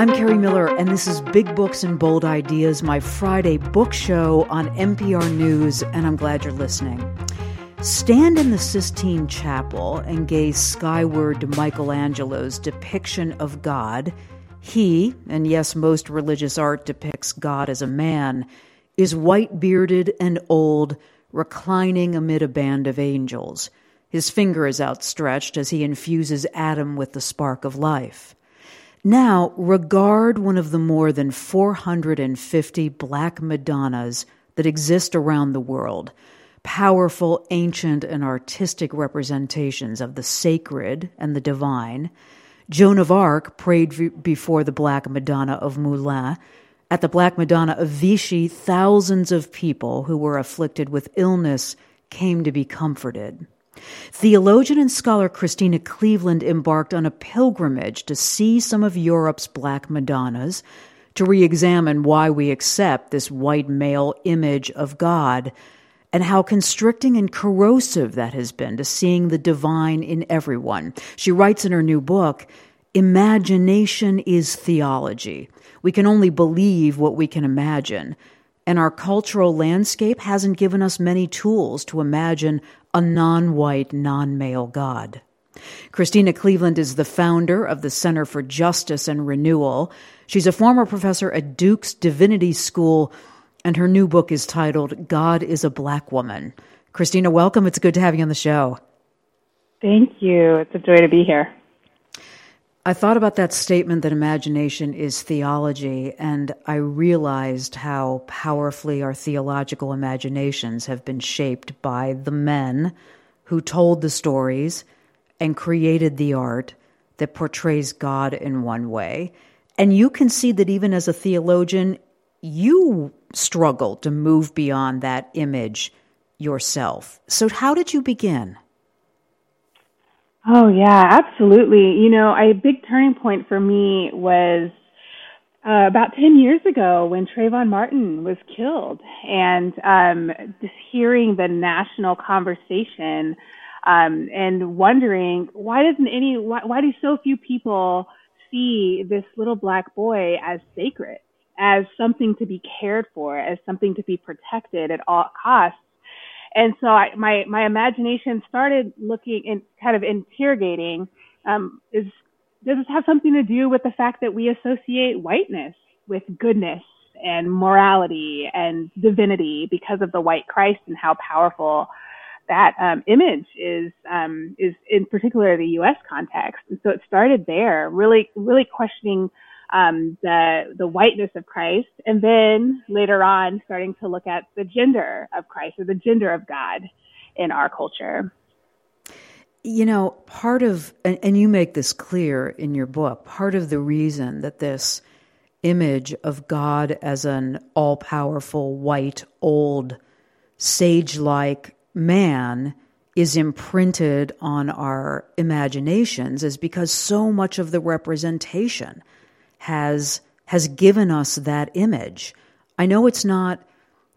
I'm Carrie Miller, and this is Big Books and Bold Ideas, my Friday book show on NPR News, and I'm glad you're listening. Stand in the Sistine Chapel and gaze skyward to Michelangelo's depiction of God. He, and yes, most religious art depicts God as a man, is white-bearded and old, reclining amid a band of angels. His finger is outstretched as he infuses Adam with the spark of life. Now, regard one of the more than 450 Black Madonnas that exist around the world, powerful, ancient, and artistic representations of the sacred and the divine. Joan of Arc prayed before the Black Madonna of Moulins. At the Black Madonna of Vichy, thousands of people who were afflicted with illness came to be comforted. Theologian and scholar Christina Cleveland embarked on a pilgrimage to see some of Europe's Black Madonnas, to re-examine why we accept this white male image of God, and how constricting and corrosive that has been to seeing the divine in everyone. She writes in her new book, "Imagination is theology. We can only believe what we can imagine." And our cultural landscape hasn't given us many tools to imagine a non-white, non-male God. Christina Cleveland is the founder of the Center for Justice and Renewal. She's a former professor at Duke's Divinity School, and her new book is titled God is a Black Woman. Christina, welcome. It's good to have you on the show. Thank you. It's a joy to be here. I thought about that statement that imagination is theology, and I realized how powerfully our theological imaginations have been shaped by the men who told the stories and created the art that portrays God in one way. And you can see that even as a theologian, you struggle to move beyond that image yourself. So how did you begin? Oh, yeah, absolutely. You know, a big turning point for me was about 10 years ago when Trayvon Martin was killed, and just hearing the national conversation and wondering, why do so few people see this little Black boy as sacred, as something to be cared for, as something to be protected at all costs? And so my imagination started looking and kind of interrogating, does this have something to do with the fact that we associate whiteness with goodness and morality and divinity because of the white Christ and how powerful that image is in particular the U.S. context? And so it started there, really questioning the whiteness of Christ, and then later on starting to look at the gender of Christ or the gender of God in our culture. You know, part of, and you make this clear in your book, part of the reason that this image of God as an all-powerful, white, old, sage-like man is imprinted on our imaginations is because so much of the representation has given us that image. I know it's not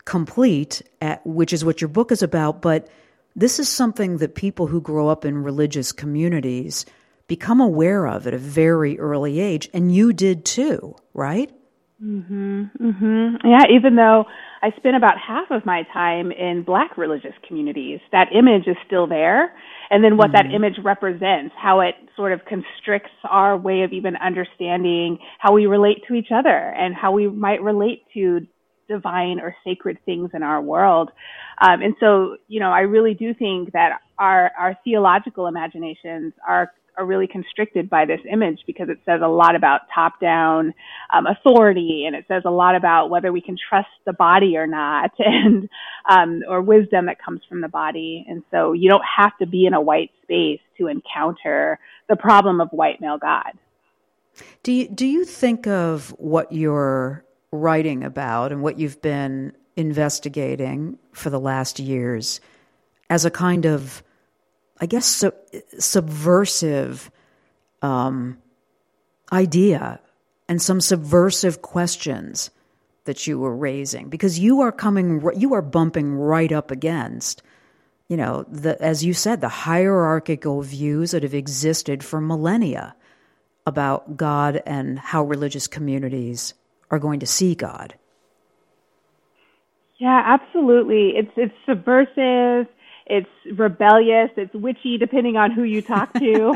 complete, which is what your book is about, but this is something that people who grow up in religious communities become aware of at a very early age, and you did too, right? Yeah, even though I spent about half of my time in Black religious communities, that image is still there. And then what that image represents, how it sort of constricts our way of even understanding how we relate to each other and how we might relate to divine or sacred things in our world. And so, you know, I really do think that our theological imaginations are really constricted by this image because it says a lot about top-down authority, and it says a lot about whether we can trust the body or not, and or wisdom that comes from the body. And so you don't have to be in a white space to encounter the problem of white male God. Do you think of what you're writing about and what you've been investigating for the last years as a kind of, I guess, subversive idea and some subversive questions that you were raising? Because you are bumping right up against, you know, as you said, the hierarchical views that have existed for millennia about God and how religious communities are going to see God. Yeah, absolutely. It's subversive. It's rebellious. It's witchy, depending on who you talk to.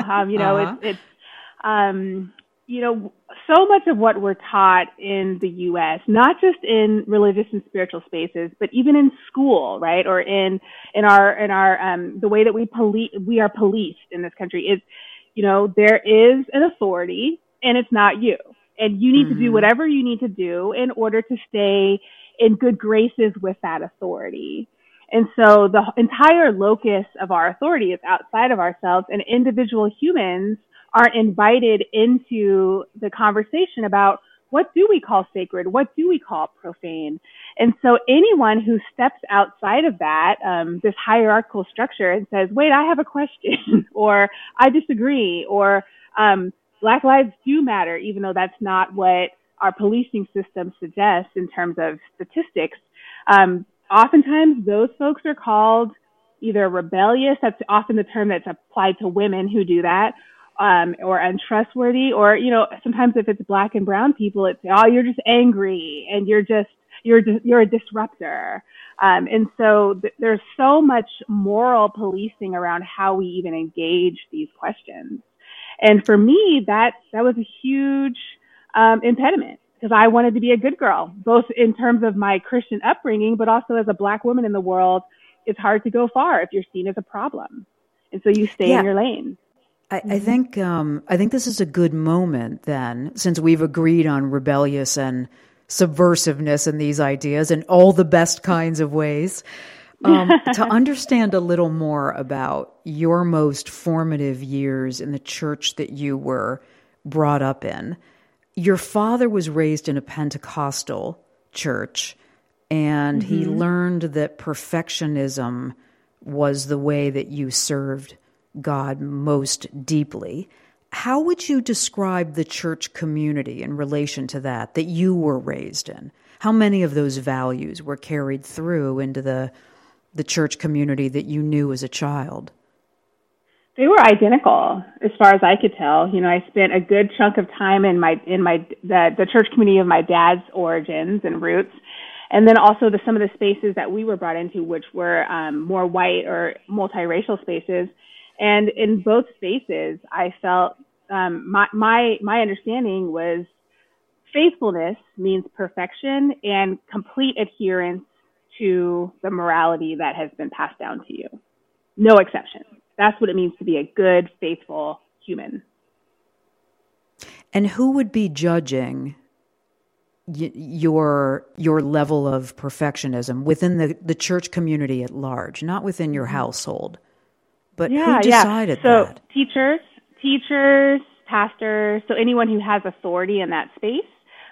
So much of what we're taught in the U.S., not just in religious and spiritual spaces, but even in school, right? Or in our the way that we are policed in this country is, there is an authority and it's not you. And you need to do whatever you need to do in order to stay in good graces with that authority. And so the entire locus of our authority is outside of ourselves, and individual humans are invited into the conversation about what do we call sacred? What do we call profane? And so anyone who steps outside of that, this hierarchical structure, and says, wait, I have a question, or I disagree, or Black lives do matter, even though that's not what our policing system suggests in terms of statistics, oftentimes those folks are called either rebellious, that's often the term that's applied to women who do that, or untrustworthy, or, sometimes if it's Black and brown people, it's, oh, you're just angry and you're a disruptor. And so there's so much moral policing around how we even engage these questions. And for me, that was a huge, impediment, because I wanted to be a good girl, both in terms of my Christian upbringing, but also as a Black woman in the world, it's hard to go far if you're seen as a problem. And so you stay in your lane. I think this is a good moment then, since we've agreed on rebellious and subversiveness and these ideas in all the best kinds of ways, to understand a little more about your most formative years in the church that you were brought up in. Your father was raised in a Pentecostal church, and he learned that perfectionism was the way that you served God most deeply. How would you describe the church community in relation to that you were raised in? How many of those values were carried through into the church community that you knew as a child? They were identical, as far as I could tell. I spent a good chunk of time in the church community of my dad's origins and roots. And then also some of the spaces that we were brought into, which were more white or multiracial spaces. And in both spaces, I felt my understanding was faithfulness means perfection and complete adherence to the morality that has been passed down to you. No exceptions. That's what it means to be a good, faithful human. And who would be judging your level of perfectionism within the church community at large, not within your household? But who decided that? So teachers, pastors, so anyone who has authority in that space,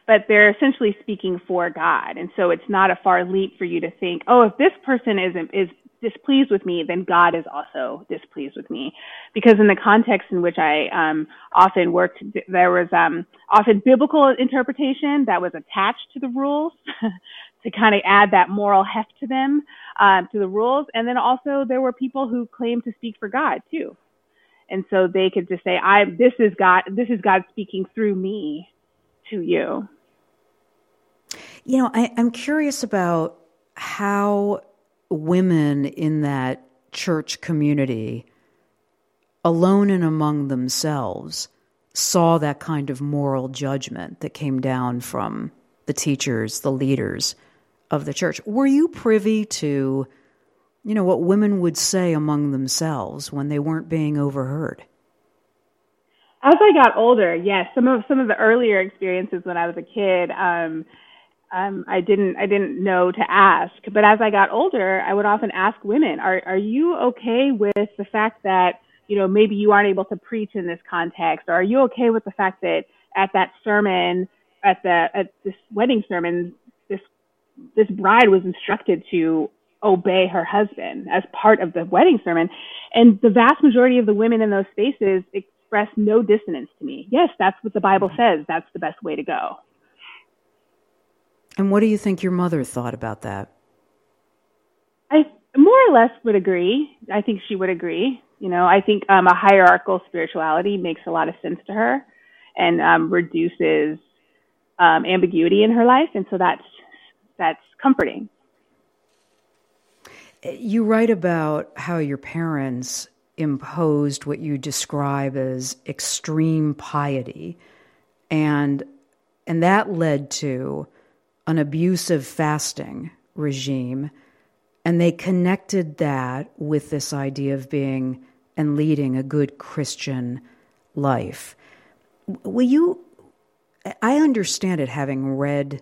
but they're essentially speaking for God. And so it's not a far leap for you to think, oh, if this person is displeased with me, then God is also displeased with me. Because in the context in which I often worked, there was often biblical interpretation that was attached to the rules to kind of add that moral heft to them, to the rules. And then also there were people who claimed to speak for God too. And so they could just say, this is God speaking through me to you. I'm curious about how women in that church community, alone and among themselves, saw that kind of moral judgment that came down from the teachers, the leaders of the church. Were you privy to, what women would say among themselves when they weren't being overheard? As I got older, yes, some of the earlier experiences when I was a kid, I didn't know to ask. But as I got older, I would often ask women, "Are you okay with the fact that maybe you aren't able to preach in this context? Or are you okay with the fact that at that sermon, at this wedding sermon, this bride was instructed to obey her husband as part of the wedding sermon?" And the vast majority of the women in those spaces express no dissonance to me. Yes, that's what the Bible says. That's the best way to go. And what do you think your mother thought about that? I more or less would agree. I think she would agree. I think a hierarchical spirituality makes a lot of sense to her. and reduces ambiguity in her life. And so that's comforting. You write about how your parents imposed what you describe as extreme piety, and that led to an abusive fasting regime, and they connected that with this idea of being and leading a good Christian life. Will you? I understand it, having read,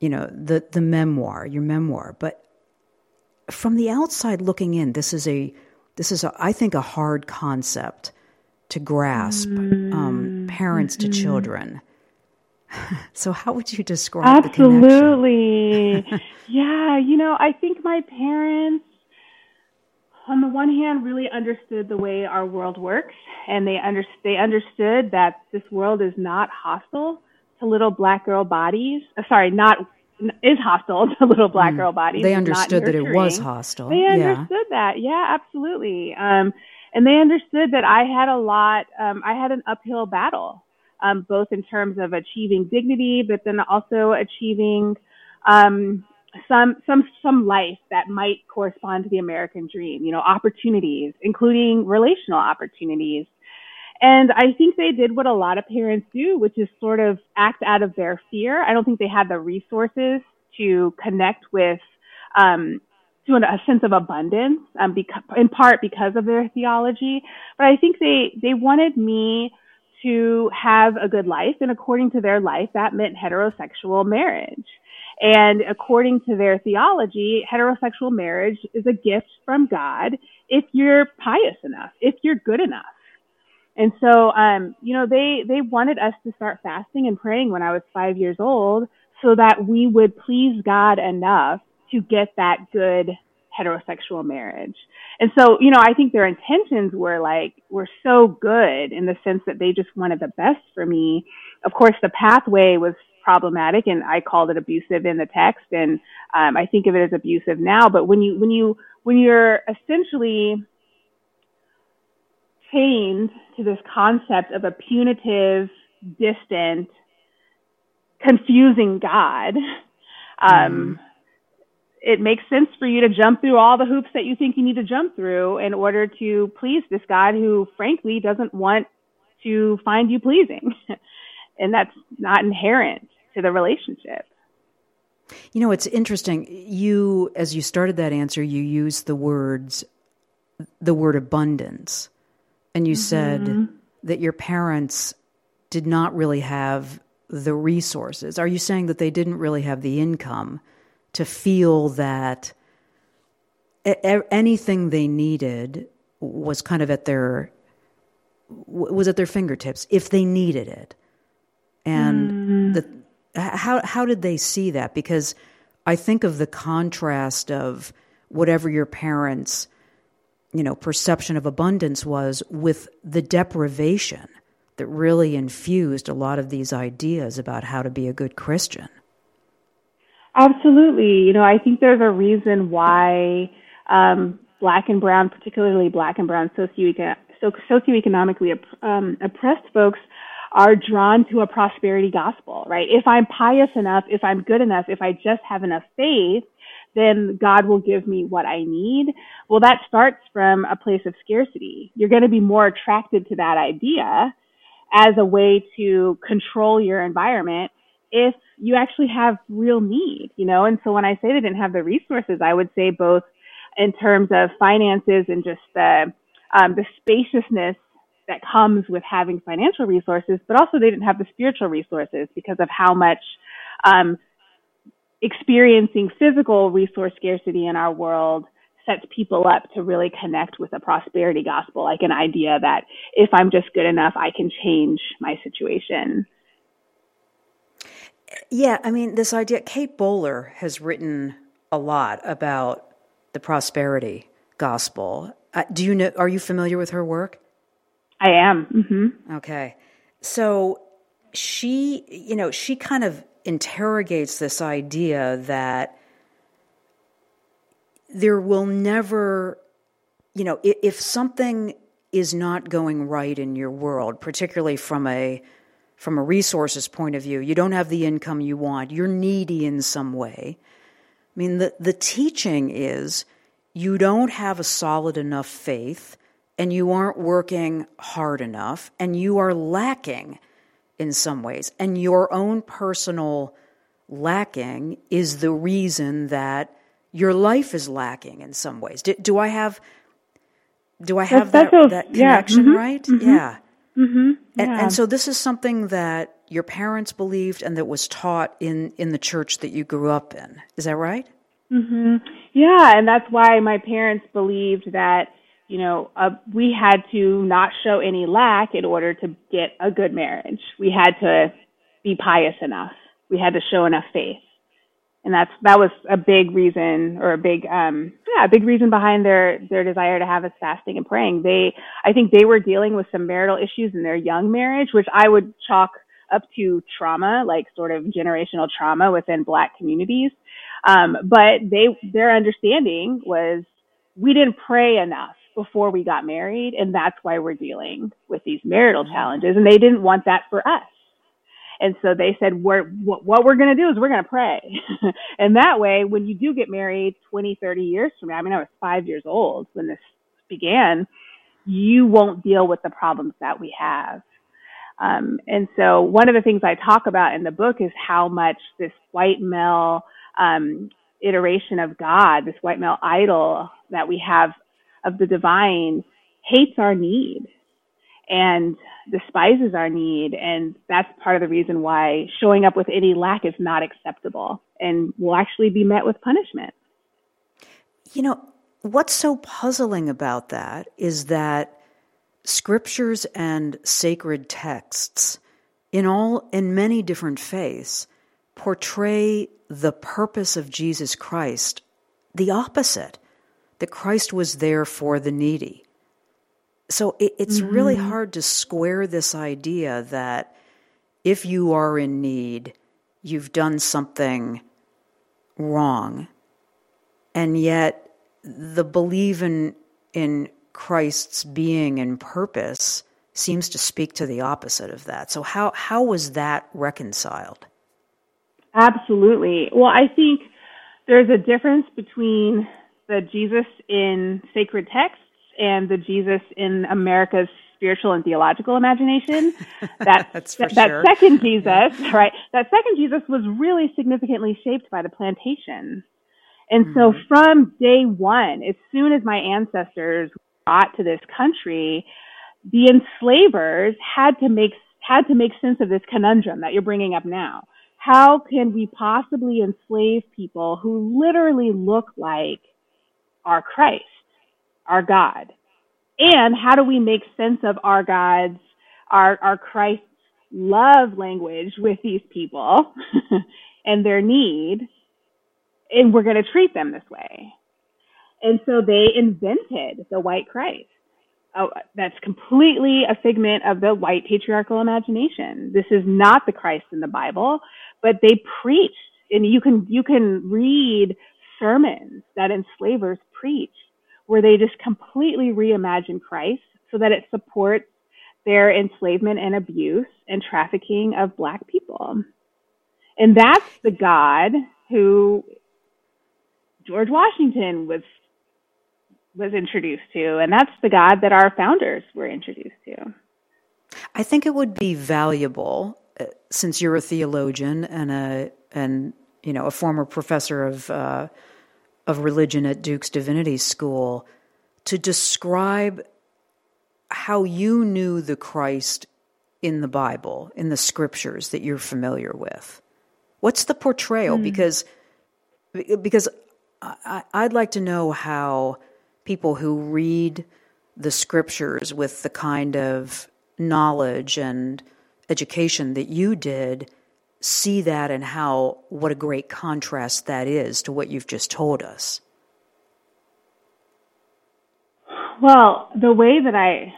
the memoir, your memoir, but from the outside looking in, this is, I think, a hard concept to grasp, parents to children. So how would you describe the connection? Yeah, I think my parents, on the one hand, really understood the way our world works, and they understood that this world is not hostile to little Black girl bodies. Is hostile to little Black girl bodies. They understood that it was hostile. They understood that. Yeah, absolutely. And they understood that I had an uphill battle, both in terms of achieving dignity, but then also achieving some life that might correspond to the American dream, opportunities, including relational opportunities. And I think they did what a lot of parents do, which is sort of act out of their fear. I don't think they had the resources to connect with, to a sense of abundance, in part because of their theology. But I think they wanted me to have a good life. And according to their life, that meant heterosexual marriage. And according to their theology, heterosexual marriage is a gift from God if you're pious enough, if you're good enough. And so, they wanted us to start fasting and praying when I was 5 years old so that we would please God enough to get that good heterosexual marriage. And so, I think their intentions were so good in the sense that they just wanted the best for me. Of course, the pathway was problematic, and I called it abusive in the text. And, I think of it as abusive now, but when you're essentially chained to this concept of a punitive, distant, confusing God, it makes sense for you to jump through all the hoops that you think you need to jump through in order to please this God who, frankly, doesn't want to find you pleasing. And that's not inherent to the relationship. It's interesting. You, as you started that answer, you used the word abundance. And you said that your parents did not really have the resources. Are you saying that they didn't really have the income to feel that anything they needed was kind of at their fingertips if they needed it? And how did they see that? Because I think of the contrast of whatever your parents, perception of abundance was with the deprivation that really infused a lot of these ideas about how to be a good Christian. Absolutely. I think there's a reason why Black and brown, particularly Black and brown socioeconomically oppressed folks, are drawn to a prosperity gospel, right? If I'm pious enough, if I'm good enough, if I just have enough faith, then God will give me what I need. Well, that starts from a place of scarcity. You're going to be more attracted to that idea as a way to control your environment if you actually have real need. And so when I say they didn't have the resources, I would say both in terms of finances and just the spaciousness that comes with having financial resources, but also they didn't have the spiritual resources because of how much experiencing physical resource scarcity in our world sets people up to really connect with a prosperity gospel, like an idea that if I'm just good enough, I can change my situation. Yeah, this idea, Kate Bowler has written a lot about the prosperity gospel. Are you familiar with her work? I am. Mm-hmm. Okay. So she kind of interrogates this idea that there will never, if something is not going right in your world, particularly from a from a resources point of view. You don't have the income you want. You're needy in some way. I mean, the teaching is you don't have a solid enough faith and you aren't working hard enough and you are lacking in some ways. And your own personal lacking is the reason that your life is lacking in some ways. Do I have that connection, yeah. Right? Mm-hmm. Yeah. Mm-hmm. Yeah. And so this is something that your parents believed and that was taught in the church that you grew up in. Is that right? Mm-hmm. Yeah, and that's why my parents believed that, you know, we had to not show any lack in order to get a good marriage. We had to be pious enough. We had to show enough faith. And that was a big reason, or a big reason behind their desire to have us fasting and praying. I think they were dealing with some marital issues in their young marriage, which I would chalk up to trauma, like sort of generational trauma within Black communities. But their understanding was we didn't pray enough before we got married, and that's why we're dealing with these marital challenges. And they didn't want that for us. And so they said, what we're going to do is we're going to pray. And that way, when you do get married 20, 30 years from now, I was 5 years old when this began, you won't deal with the problems that we have. And so one of the things I talk about in the book is how much this white male iteration of God, this white male idol that we have of the divine, hates our need and despises our need. And that's part of the reason why showing up with any lack is not acceptable and will actually be met with punishment. You know, what's so puzzling about that is that scriptures and sacred texts in many different faiths portray the purpose of Jesus Christ the opposite, that Christ was there for the needy. So it's mm-hmm. really hard to square this idea that if you are in need, you've done something wrong, and yet the belief in Christ's being and purpose seems to speak to the opposite of that. So how was that reconciled? Absolutely. Well, I think there's a difference between the Jesus in sacred texts and the Jesus in America's spiritual and theological imagination. That's for sure. Second Jesus, yeah. Right? That second Jesus was really significantly shaped by the plantation. And so from day one, as soon as my ancestors got to this country, the enslavers had to make sense of this conundrum that you're bringing up now. How can we possibly enslave people who literally look like our Christ, our God? And how do we make sense of our God's, our Christ's love language with these people and their need? And we're going to treat them this way. And so they invented the white Christ. Oh, that's completely a figment of the white patriarchal imagination. This is not the Christ in the Bible, but they preached. And you can read sermons that enslavers preached, where they just completely reimagine Christ so that it supports their enslavement and abuse and trafficking of Black people. And that's the God who George Washington was introduced to, and that's the God that our founders were introduced to. I think it would be valuable, since you're a theologian and a former professor of religion at Duke's Divinity School, to describe how you knew the Christ in the Bible, in the scriptures that you're familiar with. What's the portrayal? Mm. Because I'd like to know how people who read the scriptures with the kind of knowledge and education that you did see that, and what a great contrast that is to what you've just told us. Well, the way that I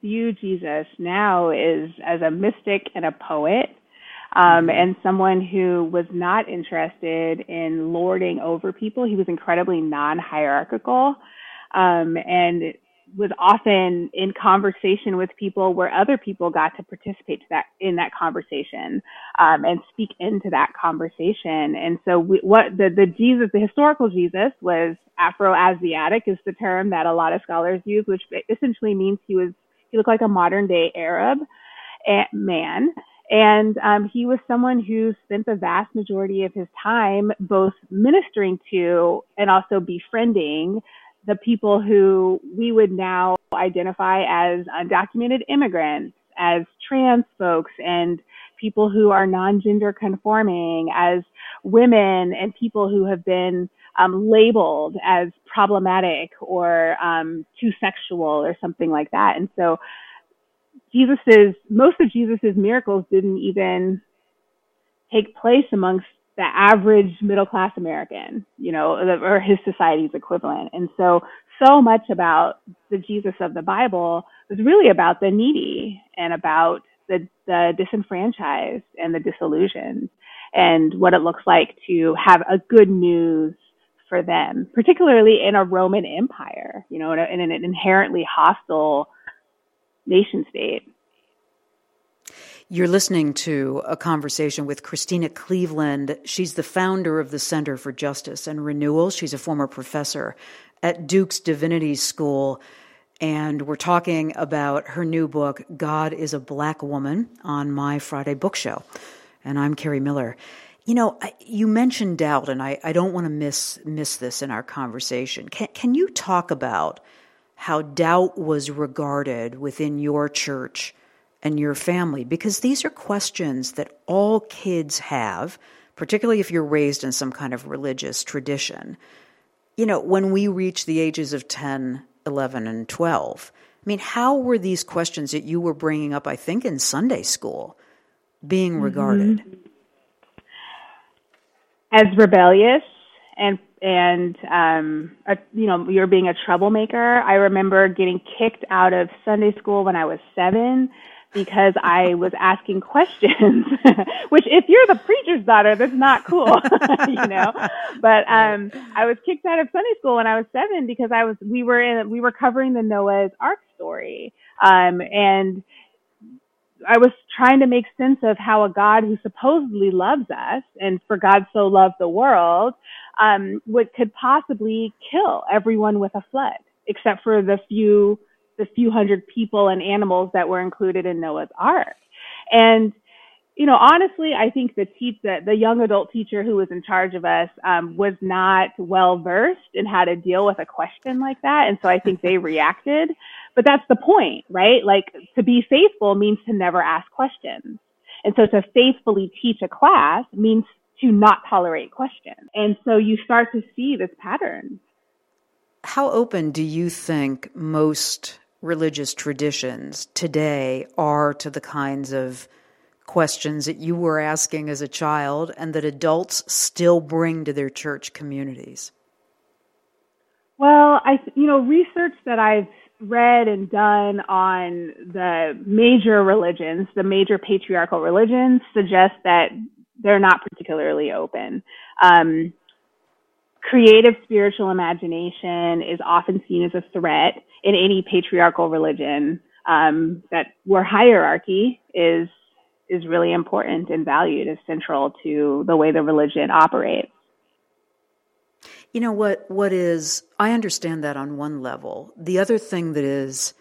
view Jesus now is as a mystic and a poet, and someone who was not interested in lording over people. He was incredibly non-hierarchical, and was often in conversation with people where other people got to participate in that conversation and speak into that conversation. And so the historical Jesus was Afro-Asiatic is the term that a lot of scholars use, which essentially means he looked like a modern day Arab man. And he was someone who spent the vast majority of his time both ministering to and also befriending the people who we would now identify as undocumented immigrants, as trans folks and people who are non-gender conforming, as women and people who have been labeled as problematic or too sexual or something like that. And so most of Jesus's miracles didn't even take place amongst the average middle-class American, or his society's equivalent. And so much about the Jesus of the Bible was really about the needy and about the disenfranchised and the disillusioned and what it looks like to have a good news for them, particularly in a Roman Empire, in an inherently hostile nation state. You're listening to a conversation with Christina Cleveland. She's the founder of the Center for Justice and Renewal. She's a former professor at Duke's Divinity School. And we're talking about her new book, God is a Black Woman, on my Friday book show. And I'm Carrie Miller. You mentioned doubt, and I don't want to miss this in our conversation. Can you talk about how doubt was regarded within your church and your family, because these are questions that all kids have, particularly if you're raised in some kind of religious tradition. When we reach the ages of 10, 11, and 12, how were these questions that you were bringing up, I think, in Sunday school, being regarded? As rebellious and you're being a troublemaker. I remember getting kicked out of Sunday school when I was 7, because I was asking questions, which if you're the preacher's daughter, that's not cool, But I was kicked out of Sunday school when I was 7 because we were covering the Noah's Ark story, and I was trying to make sense of how a God who supposedly loves us, and for God so loved the world, could possibly kill everyone with a flood, except for the few hundred people and animals that were included in Noah's Ark. And, honestly, I think the young adult teacher who was in charge of us was not well-versed in how to deal with a question like that. And so I think they reacted. But that's the point, right? Like, to be faithful means to never ask questions. And so to faithfully teach a class means to not tolerate questions. And so you start to see this pattern. How open do you think most religious traditions today are to the kinds of questions that you were asking as a child and that adults still bring to their church communities? Well, research that I've read and done on the major patriarchal religions, suggests that they're not particularly open. Creative spiritual imagination is often seen as a threat in any patriarchal religion, that where hierarchy is really important and valued as central to the way the religion operates. I understand that on one level. The other thing that is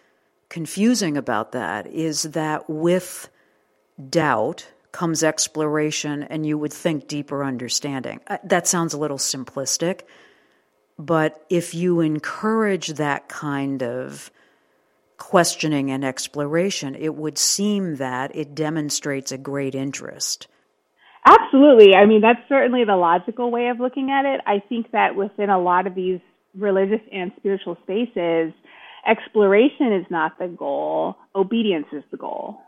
confusing about that is that with doubt comes exploration, and you would think deeper understanding. That sounds a little simplistic, but if you encourage that kind of questioning and exploration, it would seem that it demonstrates a great interest. Absolutely. That's certainly the logical way of looking at it. I think that within a lot of these religious and spiritual spaces, exploration is not the goal. Obedience is the goal.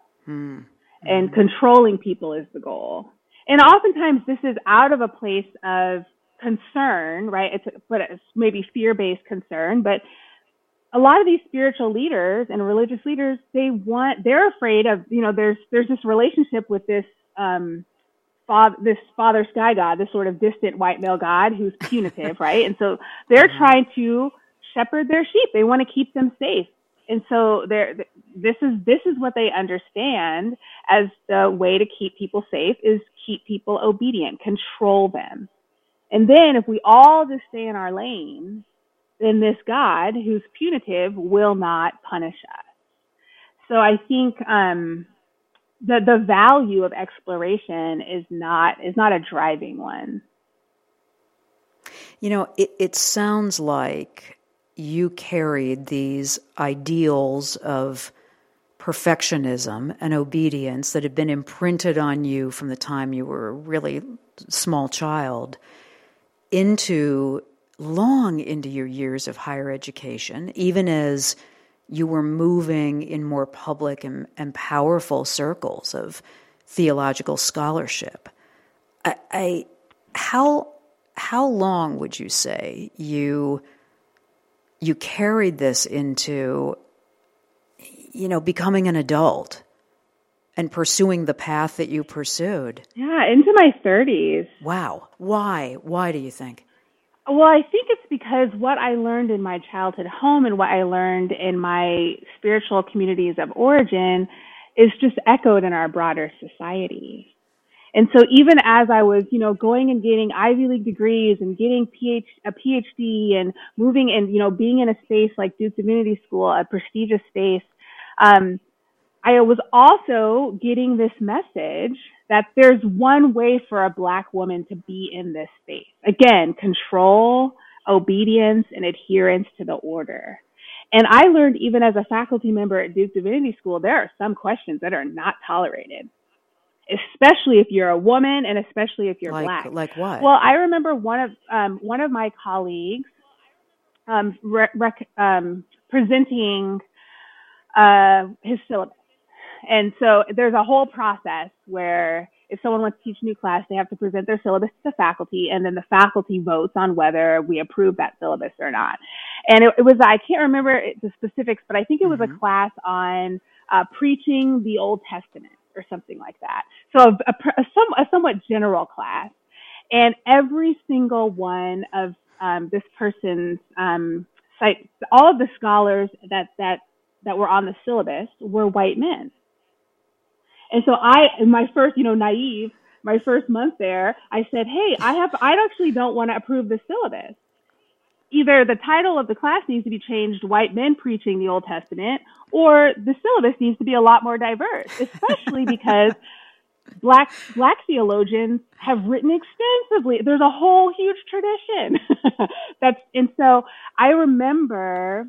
And controlling people is the goal. And oftentimes this is out of a place of concern, right? It's maybe fear-based concern, but a lot of these spiritual leaders and religious leaders, they're afraid of, there's this relationship with this, this father sky god, this sort of distant white male god who's punitive, right? And so they're trying to shepherd their sheep. They want to keep them safe. And so this is what they understand as the way to keep people safe, is keep people obedient, control them. And then if we all just stay in our lane, then this God who's punitive will not punish us. So I think the value of exploration is not a driving one. You know, it sounds like you carried these ideals of perfectionism and obedience that had been imprinted on you from the time you were a really small child into long into your years of higher education, even as you were moving in more public and powerful circles of theological scholarship. How long would you say you carried this into, you know, becoming an adult and pursuing the path that you pursued? Yeah, into my 30s. Wow. Why do you think? Well, I think it's because what I learned in my childhood home and what I learned in my spiritual communities of origin is just echoed in our broader society. And so even as I was, you know, going and getting Ivy League degrees and getting a PhD and moving and, you know, being in a space like Duke Divinity School, a prestigious space, I was also getting this message that there's one way for a Black woman to be in this space. Again, control, obedience, and adherence to the order. And I learned even as a faculty member at Duke Divinity School, there are some questions that are not tolerated, especially if you're a woman and especially if you're Black. Like what? Well, I remember one of my colleagues presenting his syllabus. And so there's a whole process where if someone wants to teach a new class, they have to present their syllabus to the faculty, and then the faculty votes on whether we approve that syllabus or not. And it was, I can't remember the specifics, but I think it was a class on preaching the Old Testament or something like that. So a somewhat general class. And every single one of this person's sites, all of the scholars that were on the syllabus were white men. And so my first month there, I said, hey, I actually don't want to approve the syllabus. Either the title of the class needs to be changed, White Men Preaching the Old Testament, or the syllabus needs to be a lot more diverse, especially because Black theologians have written extensively. There's a whole huge tradition. And so I remember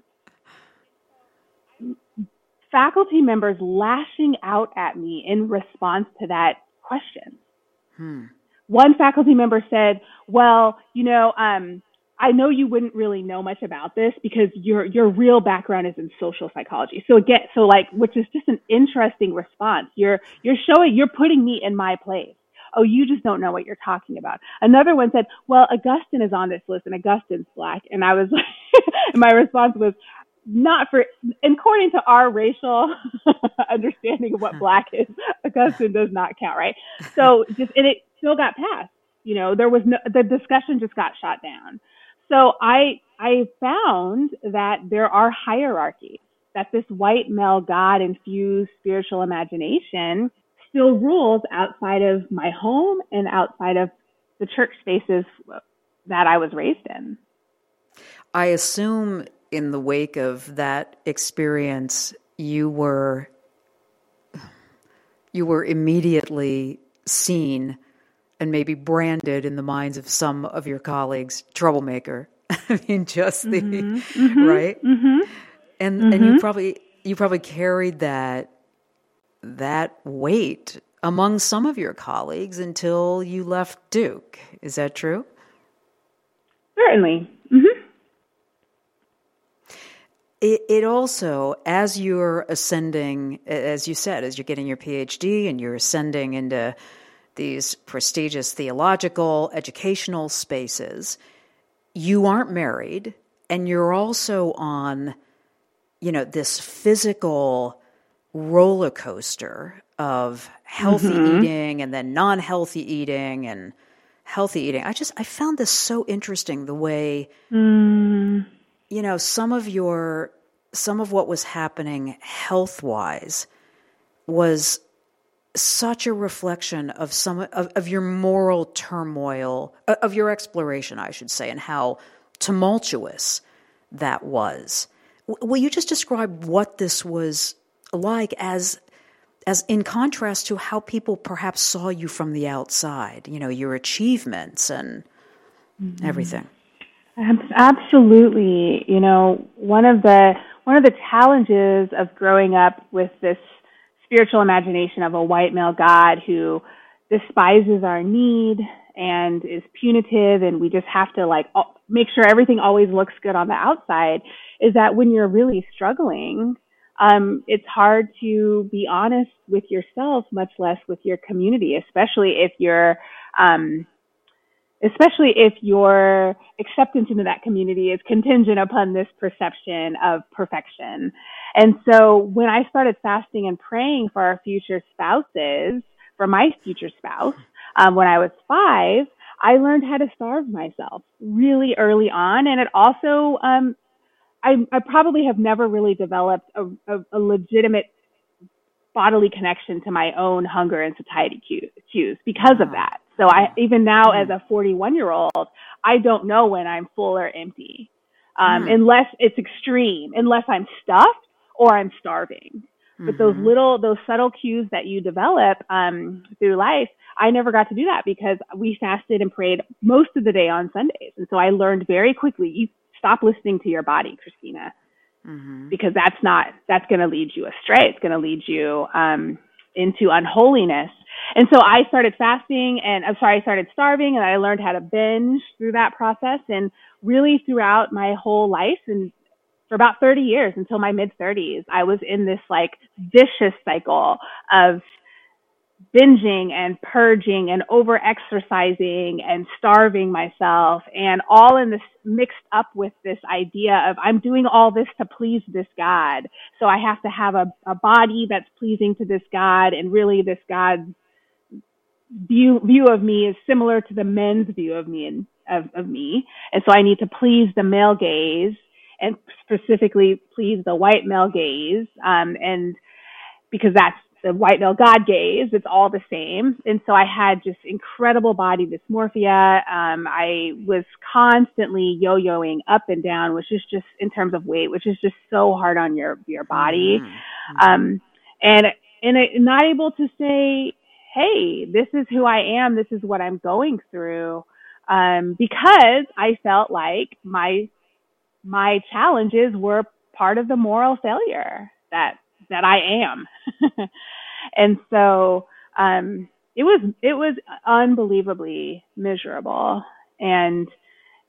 faculty members lashing out at me in response to that question. One faculty member said, well, you know, I know you wouldn't really know much about this because your real background is in social psychology. So which is just an interesting response. You're putting me in my place. Oh, you just don't know what you're talking about. Another one said, well, Augustine is on this list and Augustine's Black. And I was like, my response was, according to our racial understanding of what Black is, Augustine does not count, right? So and it still got passed. You know, the discussion just got shot down. So I found that there are hierarchies, that this white male God infused spiritual imagination still rules outside of my home and outside of the church spaces that I was raised in. I assume in the wake of that experience, you were immediately seen and maybe branded in the minds of some of your colleagues, troublemaker. I mean, just right? Mm-hmm. And you probably carried that weight among some of your colleagues until you left Duke. Is that true? Certainly. Mm-hmm. It also, as you're ascending, as you said, as you're getting your PhD and you're ascending into these prestigious theological, educational spaces, you aren't married, and you're also on, you know, this physical roller coaster of healthy eating and then non-healthy eating and healthy eating. I found this so interesting, the way you know, some of what was happening health-wise was such a reflection of some of your moral turmoil, of your exploration, I should say, and how tumultuous that was. Will you just describe what this was like as in contrast to how people perhaps saw you from the outside, you know, your achievements and everything? Absolutely. You know, one of the challenges of growing up with this spiritual imagination of a white male God who despises our need and is punitive, and we just have to make sure everything always looks good on the outside, is that when you're really struggling, it's hard to be honest with yourself, much less with your community, especially if your acceptance into that community is contingent upon this perception of perfection. And so when I started fasting and praying for our future spouses, for my future spouse, when I was 5, I learned how to starve myself really early on. And it also, I probably have never really developed a legitimate bodily connection to my own hunger and satiety cues because of that. So I, even now as a 41-year-old, I don't know when I'm full or empty, unless it's extreme, unless I'm stuffed or I'm starving. But those subtle cues that you develop through life, I never got to do that because we fasted and prayed most of the day on Sundays. And so I learned very quickly, you stop listening to your body, Christina, because that's going to lead you astray. It's going to lead you into unholiness. And so I started fasting I started starving, and I learned how to binge through that process. And really throughout my whole life, and for about 30 years until my mid 30s, I was in this vicious cycle of binging and purging and over exercising and starving myself, and all in this mixed up with this idea of I'm doing all this to please this God. So I have to have a body that's pleasing to this God, and really this God's view of me is similar to the men's view of me and of me. And so I need to please the male gaze, and specifically please the white male gaze. And because that's the white male God gaze, it's all the same. And so I had just incredible body dysmorphia. I was constantly yo-yoing up and down, which is just in terms of weight, which is just so hard on your body. And not able to say, hey, this is who I am. This is what I'm going through. Because I felt like my challenges were part of the moral failure that I am. And so, it was unbelievably miserable. And,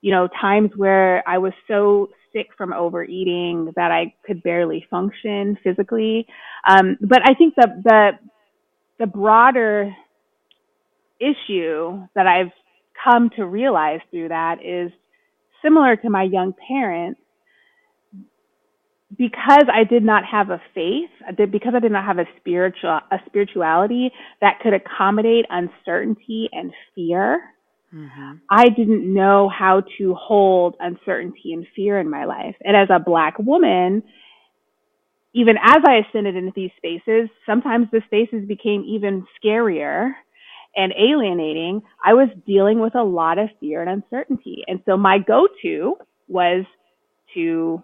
you know, times where I was so sick from overeating that I could barely function physically. But I think the broader issue that I've come to realize through that is similar to my young parents. Because I did not have a faith, because I did not have a spirituality that could accommodate uncertainty and fear, I didn't know how to hold uncertainty and fear in my life. And as a Black woman, even as I ascended into these spaces, sometimes the spaces became even scarier and alienating. I was dealing with a lot of fear and uncertainty. And so my go-to was to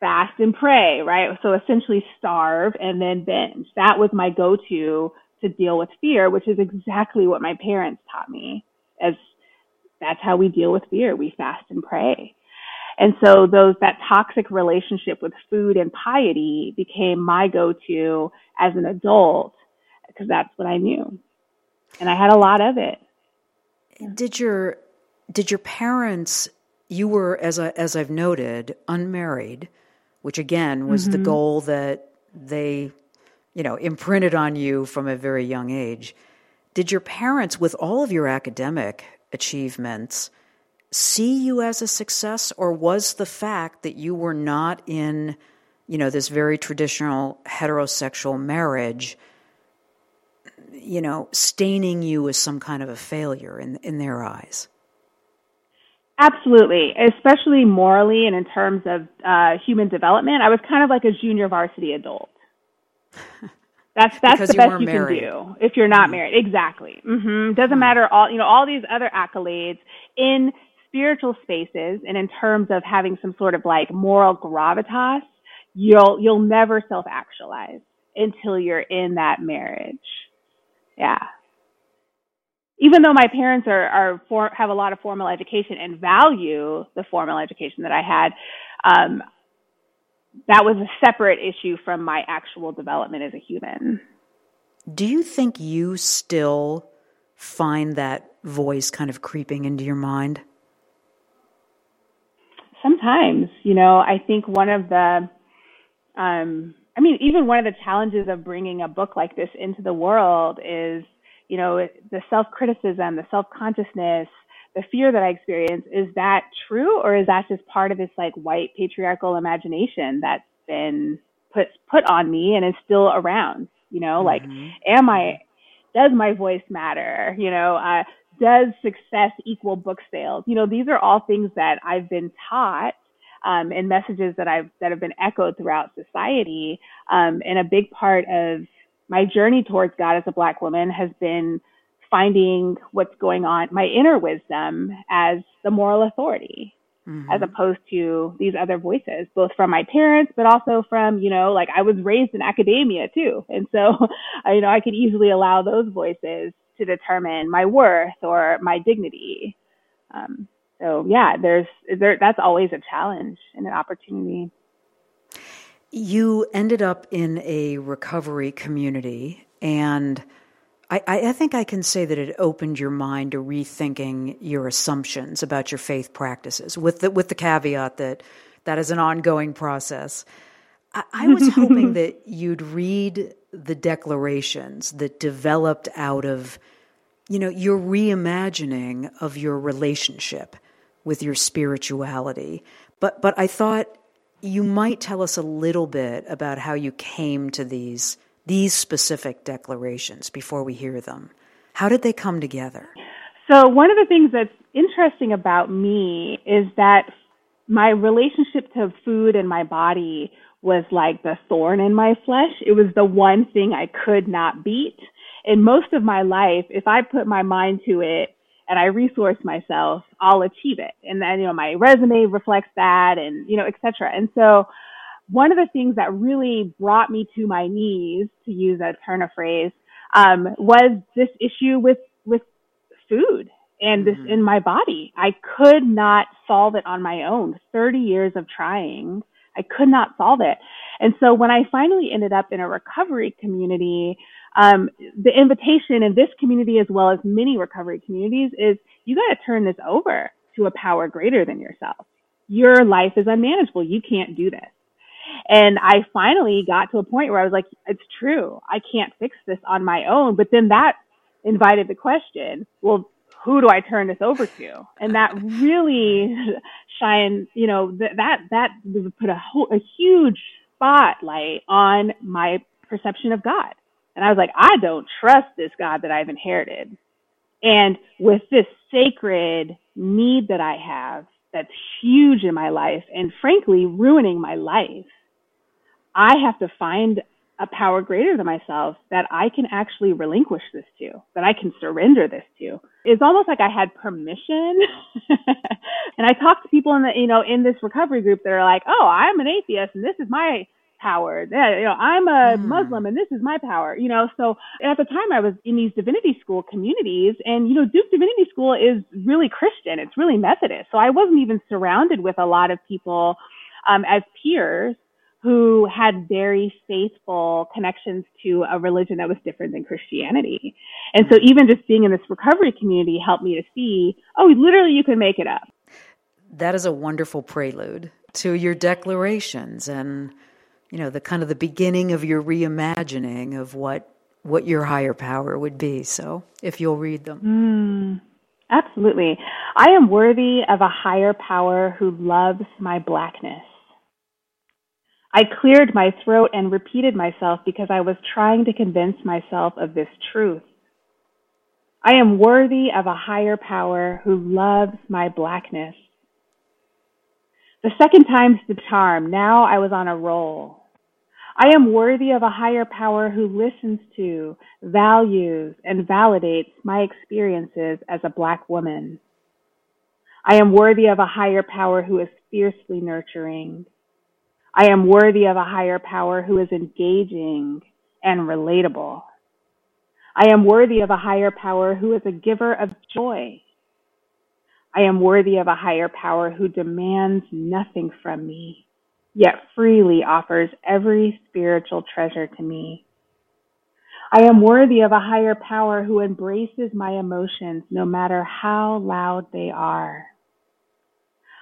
fast and pray, right? So essentially starve and then binge. That was my go-to to deal with fear, which is exactly what my parents taught me. That's how we deal with fear. We fast and pray. And so that toxic relationship with food and piety became my go-to as an adult because that's what I knew. And I had a lot of it. Did your parents, you were, as I've noted, unmarried, which again was the goal that they, you know, imprinted on you from a very young age. Did your parents, with all of your academic achievements, see you as a success, or was the fact that you were not in, you know, this very traditional heterosexual marriage, you know, staining you as some kind of a failure in their eyes? Absolutely, especially morally and in terms of human development. I was kind of like a junior varsity adult. That's the best you can do if you're not married. Exactly. Mm-hmm. Doesn't matter all these other accolades in spiritual spaces and in terms of having some sort of like moral gravitas. You'll never self-actualize until you're in that marriage. Yeah. Even though my parents have a lot of formal education and value the formal education that I had, that was a separate issue from my actual development as a human. Do you think you still find that voice kind of creeping into your mind? Sometimes, I think one of the, even one of the challenges of bringing a book like this into the world is, the self-criticism, the self-consciousness, the fear that I experience. Is that true, or is that just part of this like white patriarchal imagination that's been put on me and is still around? Like, does my voice matter? Does success equal book sales? These are all things that I've been taught, and messages that have been echoed throughout society. And a big part of my journey towards God as a Black woman has been finding what's going on, my inner wisdom as the moral authority, as opposed to these other voices, both from my parents, but also from, I was raised in academia too. And so, I could easily allow those voices to determine my worth or my dignity. That's always a challenge and an opportunity. You ended up in a recovery community, and I think I can say that it opened your mind to rethinking your assumptions about your faith practices, with the caveat that is an ongoing process. I was hoping that you'd read the declarations that developed out of, your reimagining of your relationship with your spirituality. But I thought you might tell us a little bit about how you came to these specific declarations before we hear them. How did they come together? So one of the things that's interesting about me is that my relationship to food and my body was like the thorn in my flesh. It was the one thing I could not beat. And most of my life, if I put my mind to it, and I resource myself, I'll achieve it. And then, my resume reflects that and, et cetera. And so one of the things that really brought me to my knees, to use a turn of phrase, was this issue with food and this in my body. I could not solve it on my own. 30 years of trying, I could not solve it. And so when I finally ended up in a recovery community, the invitation in this community, as well as many recovery communities, is you got to turn this over to a power greater than yourself. Your life is unmanageable. You can't do this. And I finally got to a point where I was like, it's true. I can't fix this on my own. But then that invited the question, well, who do I turn this over to? And that really shined, that put a huge spotlight on my perception of God. And I was like, I don't trust this God that I've inherited. And with this sacred need that I have that's huge in my life and frankly ruining my life, I have to find a power greater than myself that I can actually relinquish this to, that I can surrender this to. It's almost like I had permission. And I talk to people in the, in this recovery group that are like, oh, I'm an atheist and this is my power. I'm a Muslim and this is my power, So at the time I was in these divinity school communities, and, Duke Divinity School is really Christian. It's really Methodist. So I wasn't even surrounded with a lot of people, as peers who had very faithful connections to a religion that was different than Christianity. And so even just being in this recovery community helped me to see, oh, literally you can make it up. That is a wonderful prelude to your declarations and, the kind of the beginning of your reimagining of what your higher power would be. So if you'll read them. Absolutely. I am worthy of a higher power who loves my blackness. I cleared my throat and repeated myself because I was trying to convince myself of this truth. I am worthy of a higher power who loves my blackness. The second time's the charm. Now I was on a roll. I am worthy of a higher power who listens to, values, and validates my experiences as a Black woman. I am worthy of a higher power who is fiercely nurturing. I am worthy of a higher power who is engaging and relatable. I am worthy of a higher power who is a giver of joy. I am worthy of a higher power who demands nothing from me, yet freely offers every spiritual treasure to me. I am worthy of a higher power who embraces my emotions no matter how loud they are.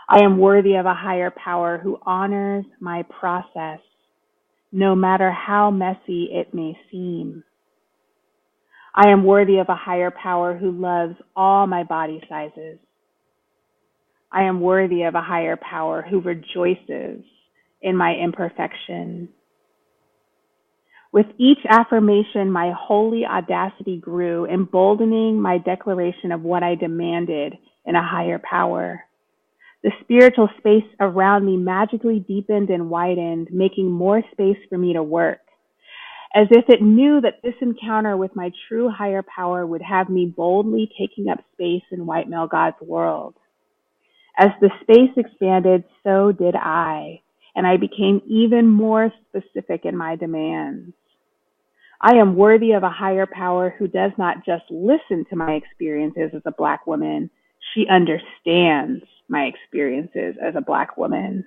I am worthy of a higher power who honors my process, no matter how messy it may seem. I am worthy of a higher power who loves all my body sizes. I am worthy of a higher power who rejoices in my imperfection. With each affirmation, my holy audacity grew, emboldening my declaration of what I demanded in a higher power. The spiritual space around me magically deepened and widened, making more space for me to work, as if it knew that this encounter with my true higher power would have me boldly taking up space in white male God's world. As the space expanded, so did I, and I became even more specific in my demands. I am worthy of a higher power who does not just listen to my experiences as a Black woman, she understands my experiences as a Black woman.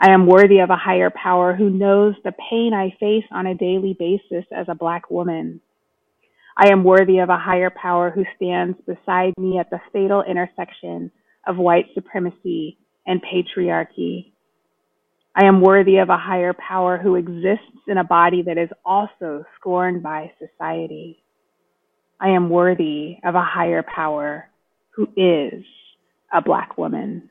I am worthy of a higher power who knows the pain I face on a daily basis as a Black woman. I am worthy of a higher power who stands beside me at the fatal intersection of white supremacy and patriarchy. I am worthy of a higher power who exists in a body that is also scorned by society. I am worthy of a higher power who is a Black woman.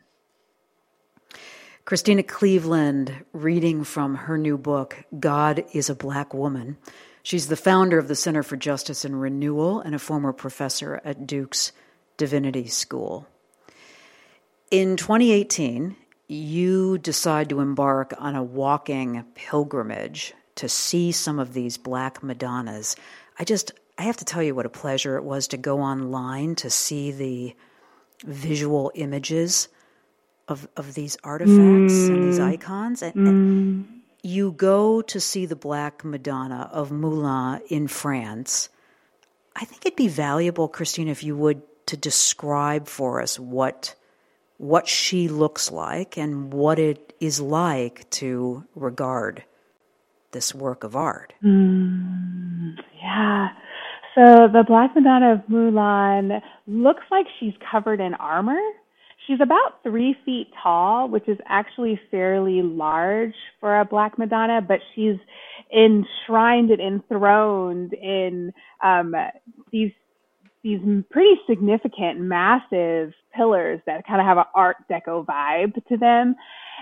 Christina Cleveland reading from her new book, God is a Black Woman. She's the founder of the Center for Justice and Renewal and a former professor at Duke's Divinity School. In 2018, you decide to embark on a walking pilgrimage to see some of these Black Madonnas. I have to tell you what a pleasure it was to go online to see the visual images of these artifacts and these icons. And you go to see the Black Madonna of Moulins in France. I think it'd be valuable, Christina, if you would, to describe for us what she looks like and what it is like to regard this work of art. Yeah. So the Black Madonna of Moulins looks like she's covered in armor. She's about 3 feet tall, which is actually fairly large for a Black Madonna, but she's enshrined and enthroned in these pretty significant, massive pillars that kind of have an Art Deco vibe to them.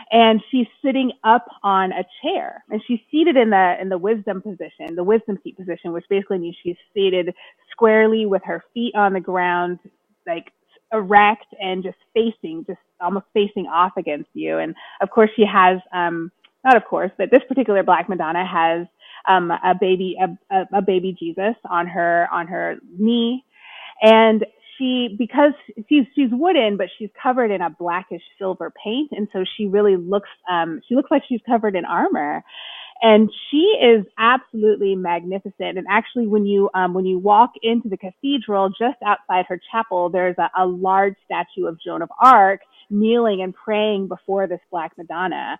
And she's sitting up on a chair, and she's seated in the wisdom position, the wisdom seat position, which basically means she's seated squarely with her feet on the ground, like erect and just almost facing off against you. And of course she has, but this particular Black Madonna has a baby Jesus on her knee. And she, because she's wooden, but she's covered in a blackish silver paint, and so she really looks like she's covered in armor, and she is absolutely magnificent. And actually, when you walk into the cathedral, just outside her chapel, there's a large statue of Joan of Arc kneeling and praying before this Black Madonna,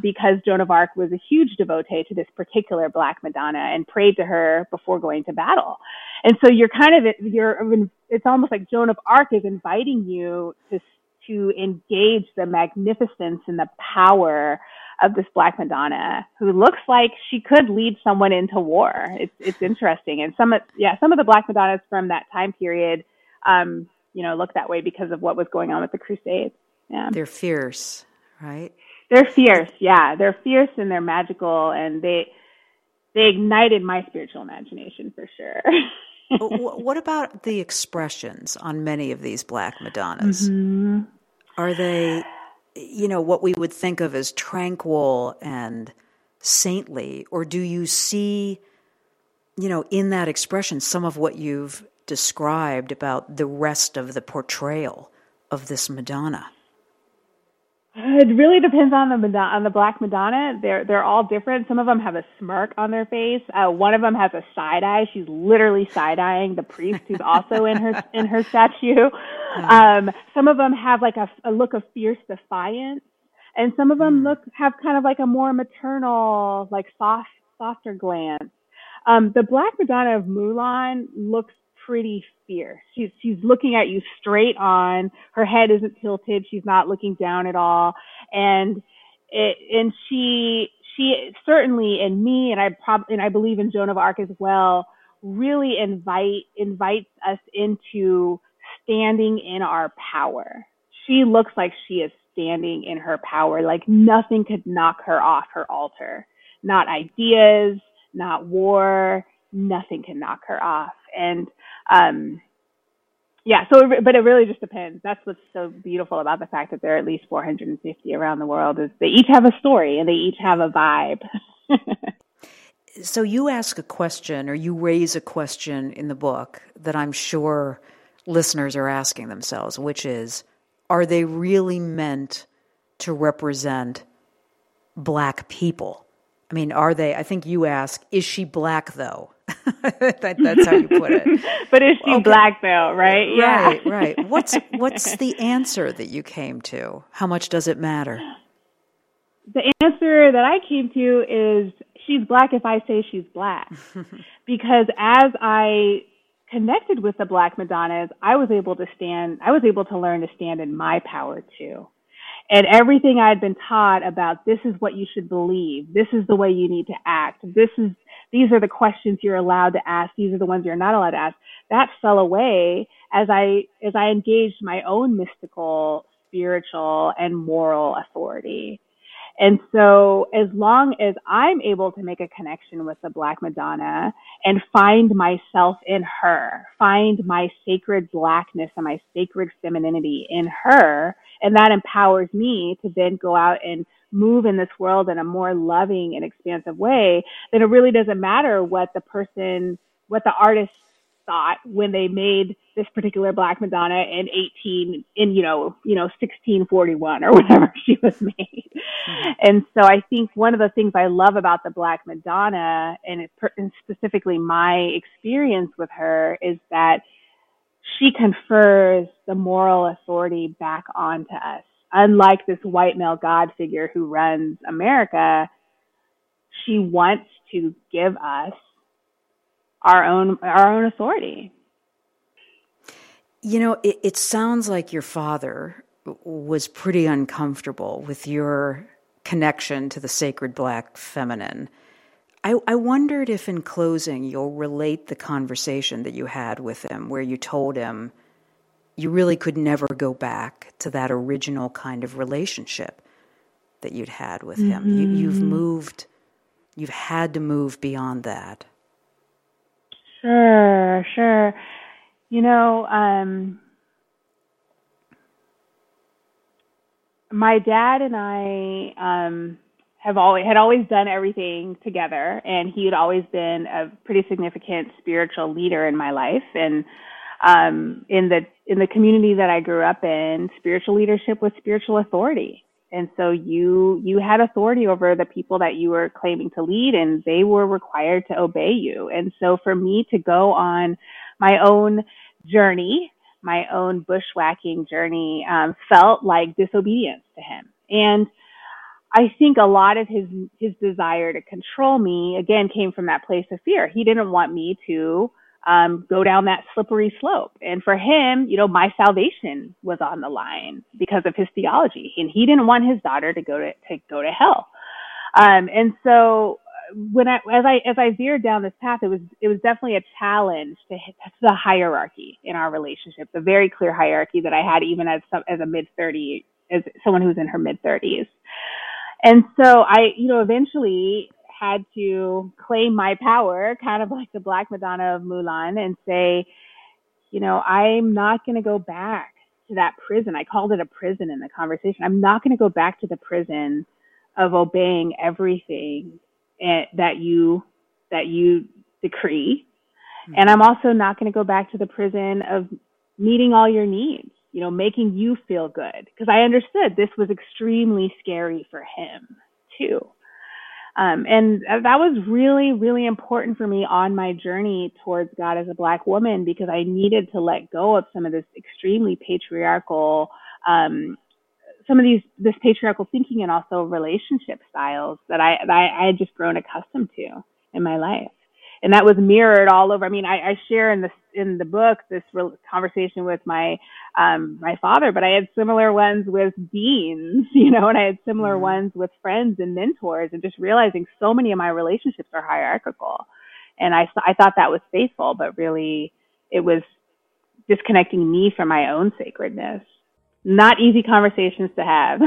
because Joan of Arc was a huge devotee to this particular Black Madonna and prayed to her before going to battle. And so it's almost like Joan of Arc is inviting you to engage the magnificence and the power of this Black Madonna, who looks like she could lead someone into war. It's interesting. And some of the Black Madonnas from that time period, look that way because of what was going on with the Crusades. Yeah. They're fierce, right? They're fierce, yeah. They're fierce and they're magical, and they ignited my spiritual imagination for sure. What about the expressions on many of these Black Madonnas? Mm-hmm. Are they you know, what we would think of as tranquil and saintly? Or do you see, you know, in that expression some of what you've described about the rest of the portrayal of this Madonna? It really depends on the Black Madonna. They're all different. Some of them have a smirk on their face. One of them has a side eye. She's literally side eyeing the priest who's also in her statue. Some of them have like a look of fierce defiance, and some of them have kind of like a more maternal, like softer glance. The Black Madonna of Mulan looks pretty fierce. She's looking at you straight on. Her head isn't tilted. She's not looking down at all. And she certainly, in me, and I believe in Joan of Arc as well, really invites us into standing in our power. She looks like she is standing in her power. Like nothing could knock her off her altar. Not ideas, not war. Nothing can knock her off. And, but it really just depends. That's what's so beautiful about the fact that there are at least 450 around the world, is they each have a story and they each have a vibe. So you ask a question, or you raise a question in the book that I'm sure listeners are asking themselves, which is, are they really meant to represent Black people? I mean, are they? I think you ask, is she Black though? That's how you put it. But is she Black though, right? Yeah. Right. What's the answer that you came to? How much does it matter? The answer that I came to is, she's Black if I say she's Black. Because as I connected with the Black Madonnas, I was able to learn to stand in my power too. And everything I'd been taught about, this is what you should believe, this is the way you need to act, these are the questions you're allowed to ask, these are the ones you're not allowed to ask, that fell away as I engaged my own mystical, spiritual, and moral authority. And so as long as I'm able to make a connection with the Black Madonna and find myself in her, find my sacred Blackness and my sacred femininity in her, and that empowers me to then go out and move in this world in a more loving and expansive way, then it really doesn't matter what the artist thought when they made this particular Black Madonna in 1641 or whenever she was made. Mm-hmm. And so I think one of the things I love about the Black Madonna, and specifically my experience with her, is that she confers the moral authority back onto us. Unlike this white male God figure who runs America, she wants to give us our own authority. You know, it sounds like your father was pretty uncomfortable with your connection to the sacred Black feminine. I wondered if, in closing, you'll relate the conversation that you had with him, where you told him you really could never go back to that original kind of relationship that you'd had with him. Mm-hmm. You've had to move beyond that. Sure. You know, my dad and I had always done everything together, and he had always been a pretty significant spiritual leader in my life. And in the community that I grew up in, spiritual leadership was spiritual authority. And so you had authority over the people that you were claiming to lead, and they were required to obey you. And so for me to go on my own journey, my own bushwhacking journey, felt like disobedience to him. And I think a lot of his desire to control me, again, came from that place of fear. He didn't want me to go down that slippery slope. And for him, you know, my salvation was on the line because of his theology, and he didn't want his daughter to go to hell. And so when as I veered down this path, it was definitely a challenge to the hierarchy in our relationship, the very clear hierarchy that I had even as someone who's in her mid 30s. And so I, you know, eventually had to claim my power, kind of like the Black Madonna of Mulan, and say, you know, I'm not going to go back to that prison. I called it a prison in the conversation. I'm not going to go back to the prison of obeying everything that you decree. Mm-hmm. And I'm also not going to go back to the prison of meeting all your needs, you know, making you feel good. Because I understood this was extremely scary for him, too. And that was really, really important for me on my journey towards God as a Black woman, because I needed to let go of some of this extremely patriarchal, this patriarchal thinking and also relationship styles that I had just grown accustomed to in my life. And that was mirrored all over. I mean, I share in the book this conversation with my father, but I had similar ones with deans, you know, and I had similar ones with friends and mentors, and just realizing so many of my relationships are hierarchical. And I thought that was faithful, but really it was disconnecting me from my own sacredness. Not easy conversations to have.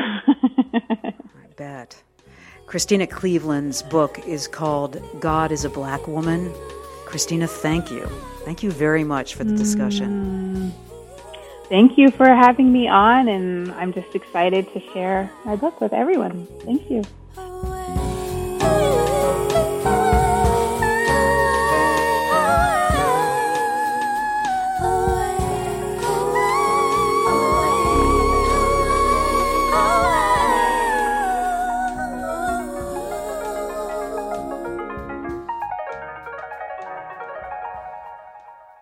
I bet. Christina Cleveland's book is called God is a Black Woman. Christina, thank you. Thank you very much for the discussion. Thank you for having me on, and I'm just excited to share my book with everyone. Thank you.